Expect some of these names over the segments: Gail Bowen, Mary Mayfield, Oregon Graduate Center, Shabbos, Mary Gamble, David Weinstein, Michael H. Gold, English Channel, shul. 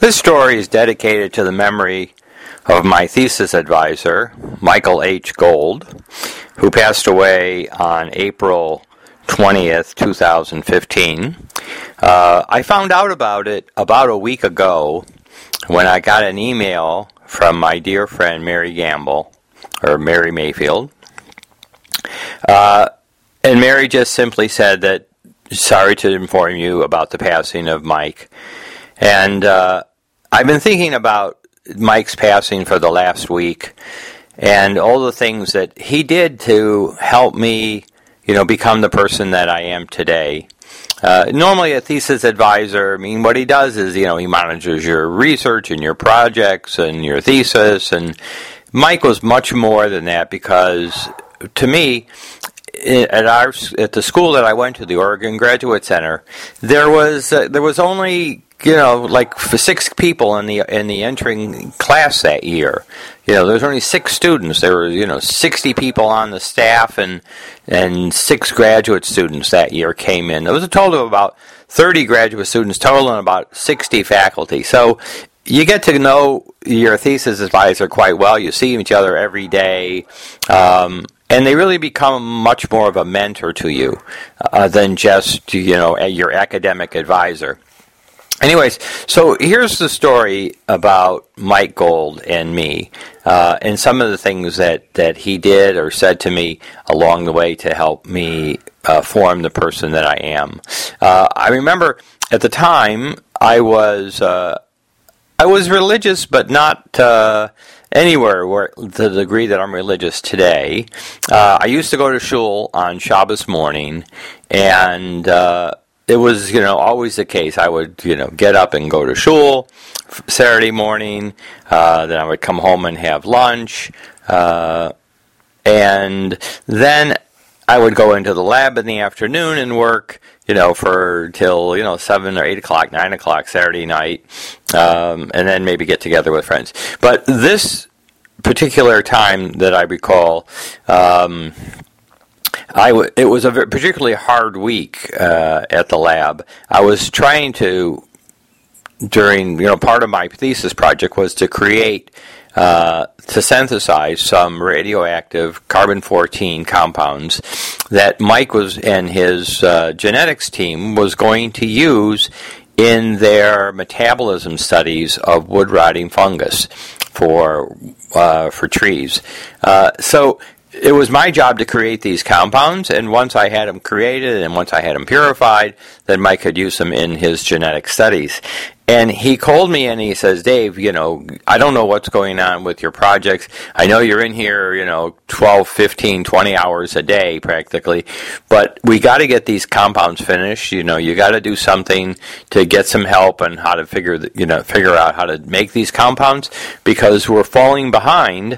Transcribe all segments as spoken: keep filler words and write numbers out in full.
This story is dedicated to the memory of my thesis advisor, Michael H. Gold, who passed away on April twentieth, two thousand fifteen. Uh, I found out about it about a week ago when I got an email from my dear friend Mary Gamble, or Mary Mayfield. Uh, and Mary just simply said that, sorry to inform you about the passing of Mike. And uh, I've been thinking about Mike's passing for the last week and all the things that he did to help me, you know, become the person that I am today. Uh, normally a thesis advisor, I mean, what he does is, you know, he monitors your research and your projects and your thesis. And Mike was much more than that because, to me, At our at the school that I went to, the Oregon Graduate Center, there was uh, there was only you know like six people in the in the entering class that year. You know, there was only six students. There were you know sixty people on the staff, and and six graduate students that year came in. There was a total of about thirty graduate students total, and about sixty faculty. So you get to know your thesis advisor quite well. You see each other every day. Um, And they really become much more of a mentor to you uh, than just, you know, your academic advisor. Anyways, so here's the story about Mike Gold and me uh, and some of the things that, that he did or said to me along the way to help me uh, form the person that I am. Uh, I remember at the time I was uh, I was religious, but not Uh, Anywhere where, to the degree that I'm religious today. Uh, I used to go to shul on Shabbos morning, and uh, it was, you know, always the case. I would, you know, get up and go to shul Saturday morning, uh, then I would come home and have lunch, uh, and then I would go into the lab in the afternoon and work, you know, for till, you know, seven or eight o'clock, nine o'clock Saturday night, um, and then maybe get together with friends. But this particular time that I recall, um, I w- it was a very particularly hard week uh, at the lab. I was trying to, during, you know, part of my thesis project was to create, uh, to synthesize some radioactive carbon fourteen compounds that Mike was and his uh, genetics team was going to use in their metabolism studies of wood-rotting fungus for uh, for trees. Uh, so it was my job to create these compounds, and once I had them created and once I had them purified, then Mike could use them in his genetic studies. And he called me and he says, Dave, you know, I don't know what's going on with your projects. I know you're in here, you know, twelve, fifteen, twenty hours a day practically, but we got to get these compounds finished. You know, you got to do something to get some help on how to figure, the, you know, figure out how to make these compounds because we're falling behind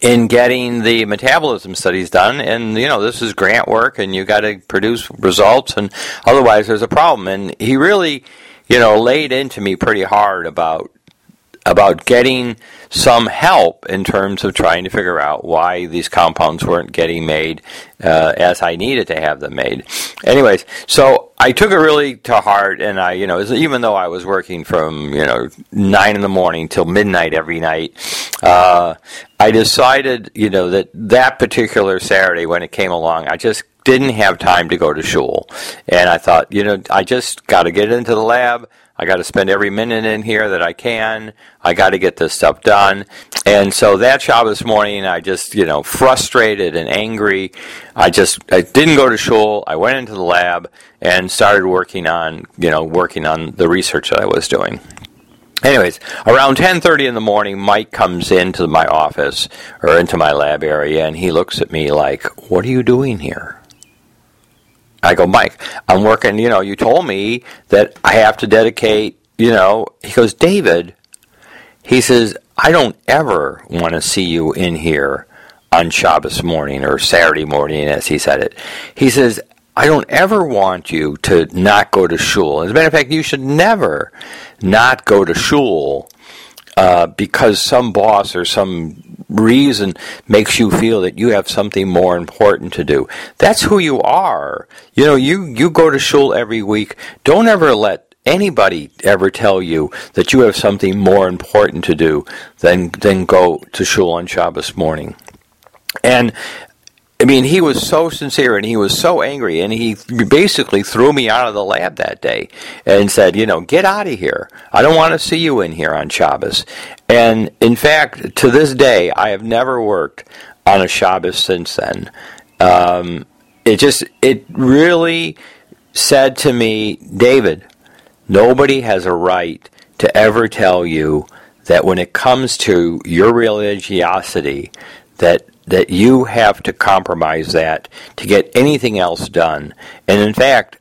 in getting the metabolism studies done, and, you know, this is grant work and you got to produce results, and otherwise there's a problem. And he really, you know, laid into me pretty hard about about getting some help in terms of trying to figure out why these compounds weren't getting made uh, as I needed to have them made. Anyways, so I took it really to heart, and I, you know, even though I was working from, you know, nine in the morning till midnight every night, uh, I decided, you know, that that particular Saturday when it came along, I just didn't have time to go to shul. And I thought, you know, I just got to get into the lab. I got to spend every minute in here that I can. I got to get this stuff done. And so that Shabbos morning, I just, you know, frustrated and angry, I just I didn't go to shul. I went into the lab and started working on, you know, working on the research that I was doing. Anyways, around ten thirty in the morning, Mike comes into my office or into my lab area, and he looks at me like, "What are you doing here?" I go, "Mike, I'm working, you know, you told me that I have to dedicate, you know." He goes, "David," he says, "I don't ever want to see you in here on Shabbos morning or Saturday morning," as he said it. He says, "I don't ever want you to not go to shul. As a matter of fact, you should never not go to shul uh, because some boss or some reason makes you feel that you have something more important to do. That's who you are. You know, you, you go to shul every week. Don't ever let anybody ever tell you that you have something more important to do than than go to shul on Shabbos morning? And I mean, he was so sincere and he was so angry, and he basically threw me out of the lab that day and said, you know, get out of here. I don't want to see you in here on Shabbos. And in fact, to this day, I have never worked on a Shabbos since then. Um, it just, it really said to me, David, nobody has a right to ever tell you that when it comes to your religiosity, that that you have to compromise that to get anything else done. And in fact,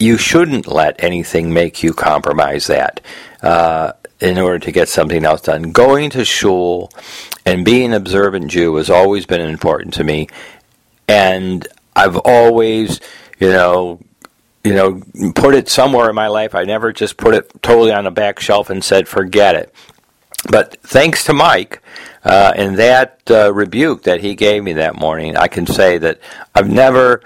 you shouldn't let anything make you compromise that uh, in order to get something else done. Going to shul and being an observant Jew has always been important to me. And I've always, you know, you know, put it somewhere in my life. I never just put it totally on the back shelf and said, forget it. But thanks to Mike uh, and that uh, rebuke that he gave me that morning, I can say that I've never,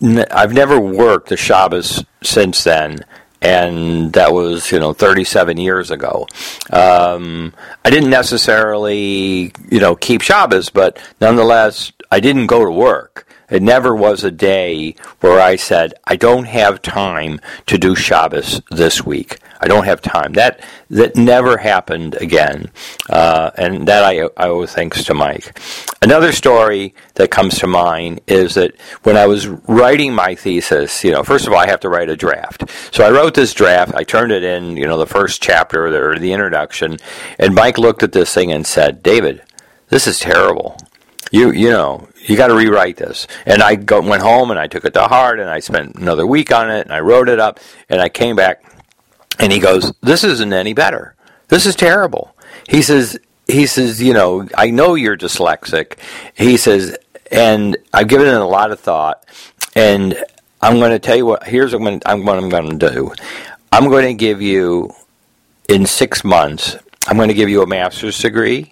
n- I've never worked the Shabbos since then, and that was, you know, thirty-seven years ago. Um, I didn't necessarily, you know, keep Shabbos, but nonetheless, I didn't go to work. It never was a day where I said, I don't have time to do Shabbos this week. I don't have time. That that never happened again. Uh, and that I, I owe thanks to Mike. Another story that comes to mind is that when I was writing my thesis, you know, first of all, I have to write a draft. So I wrote this draft. I turned it in, you know, the first chapter or the introduction. And Mike looked at this thing and said, David, this is terrible. You you know, you got to rewrite this. And I go, went home and I took it to heart and I spent another week on it and I wrote it up and I came back and he goes, this isn't any better. This is terrible. He says, he says, you know, I know you're dyslexic. He says, and I've given it a lot of thought, and I'm going to tell you what, here's what I'm what I'm going to do. I'm going to give you, in six months, I'm going to give you a master's degree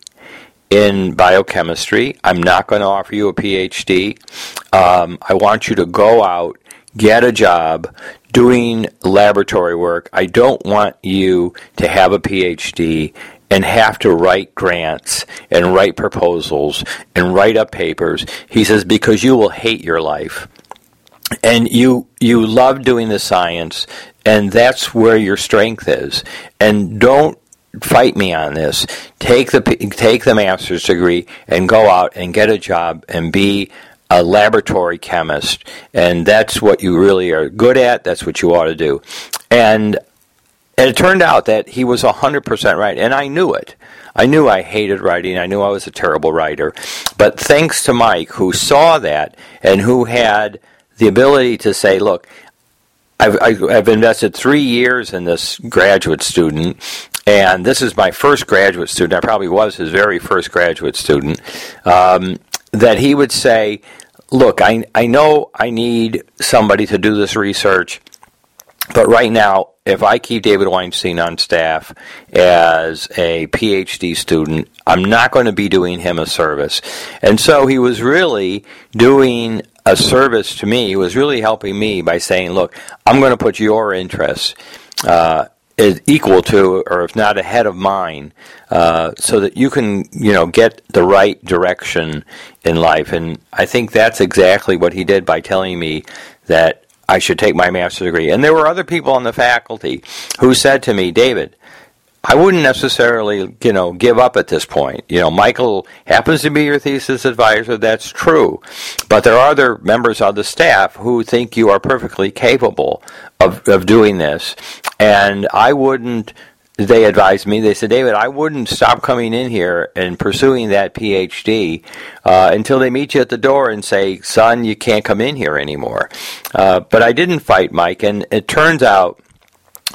in biochemistry. I'm not going to offer you a P H D. Um, I want you to go out, get a job, doing laboratory work. I don't want you to have a P H D and have to write grants and write proposals and write up papers. He says, because you will hate your life. And you you love doing the science, and that's where your strength is. And don't fight me on this. Take the take the master's degree and go out and get a job and be a laboratory chemist. And that's what you really are good at. That's what you ought to do. And it turned out that he was one hundred percent right. And I knew it. I knew I hated writing. I knew I was a terrible writer. But thanks to Mike, who saw that and who had the ability to say, look, I've, I've invested three years in this graduate student, and this is my first graduate student. I probably was his very first graduate student. Um, that he would say, look, I I know I need somebody to do this research, but right now, if I keep David Weinstein on staff as a P H D student, I'm not going to be doing him a service. And so he was really doing a service to me. He was really helping me by saying, look, I'm going to put your interests uh is equal to, or if not ahead of mine, uh, so that you can, you know, get the right direction in life. And I think that's exactly what he did by telling me that I should take my master's degree. And there were other people on the faculty who said to me, David, I wouldn't necessarily, you know, give up at this point. You know, Michael happens to be your thesis advisor, that's true. But there are other members of the staff who think you are perfectly capable of, of doing this. And I wouldn't, they advised me, they said, David, I wouldn't stop coming in here and pursuing that P H D uh, until they meet you at the door and say, son, you can't come in here anymore. Uh, but I didn't fight Mike, and it turns out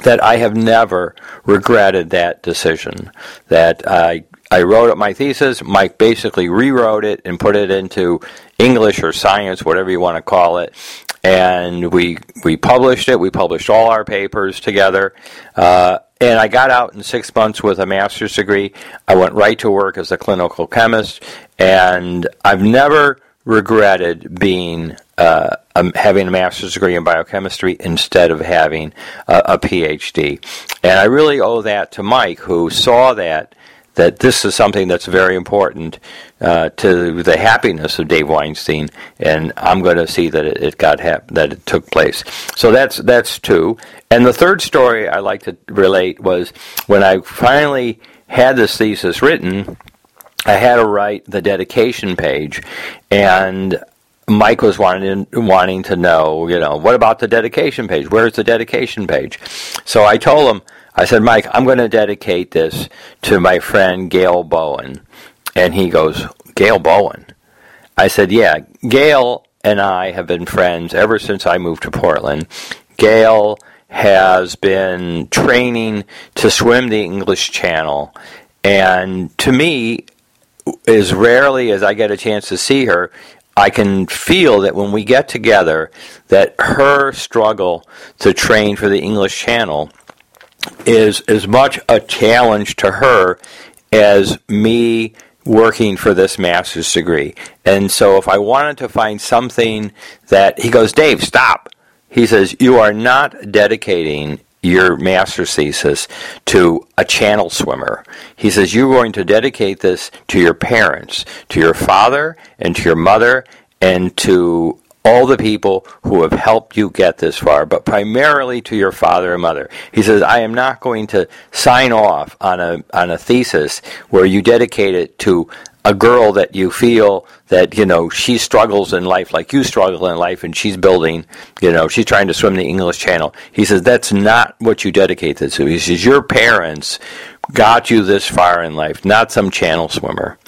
that I have never regretted that decision. That I I wrote up my thesis, Mike basically rewrote it and put it into English or science, whatever you want to call it, and we we published it. We published all our papers together, uh, and I got out in six months with a master's degree. I went right to work as a clinical chemist, and I've never regretted being uh, um, having a master's degree in biochemistry instead of having uh, a PhD. And I really owe that to Mike, who saw that that this is something that's very important uh, to the happiness of Dave Weinstein, and I'm going to see that it, it got hap- that it took place. So that's that's two. And the third story I like to relate was when I finally had this thesis written, I had to write the dedication page, and Mike was wanting wanting to know, you know, what about the dedication page? Where's the dedication page? So I told him. I said, Mike, I'm going to dedicate this to my friend Gail Bowen. And he goes, Gail Bowen? I said, yeah, Gail and I have been friends ever since I moved to Portland. Gail has been training to swim the English Channel. And to me, as rarely as I get a chance to see her, I can feel that when we get together, that her struggle to train for the English Channel is as much a challenge to her as me working for this master's degree. And so if I wanted to find something that... He goes, Dave, stop. He says, you are not dedicating your master's thesis to a channel swimmer. He says, you're going to dedicate this to your parents, to your father and to your mother and to all the people who have helped you get this far, but primarily to your father and mother. He says, I am not going to sign off on a on a thesis where you dedicate it to a girl that you feel that, you know, she struggles in life like you struggle in life, and she's building, you know, she's trying to swim the English Channel. He says, that's not what you dedicate this to. He says, your parents got you this far in life, not some channel swimmer.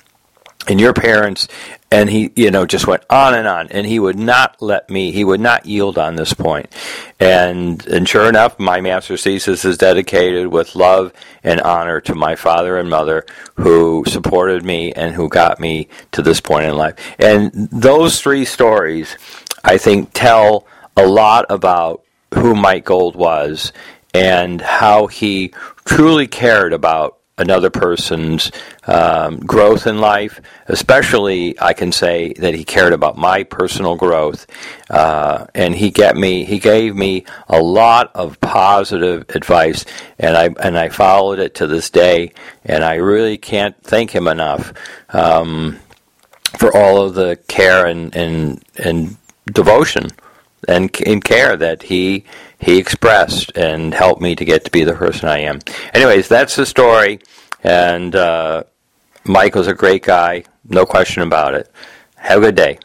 And your parents, and he, you know, just went on and on. And he would not let me, he would not yield on this point. And and sure enough, my master's thesis is dedicated with love and honor to my father and mother who supported me and who got me to this point in life. And those three stories, I think, tell a lot about who Mike Gold was and how he truly cared about another person's um, growth in life. Especially, I can say that he cared about my personal growth, uh, and he get me. He gave me a lot of positive advice, and I and I followed it to this day. And I really can't thank him enough um, for all of the care and and, and devotion and, and care that he. He expressed and helped me to get to be the person I am. Anyways, that's the story, and uh, Mike was a great guy, no question about it. Have a good day.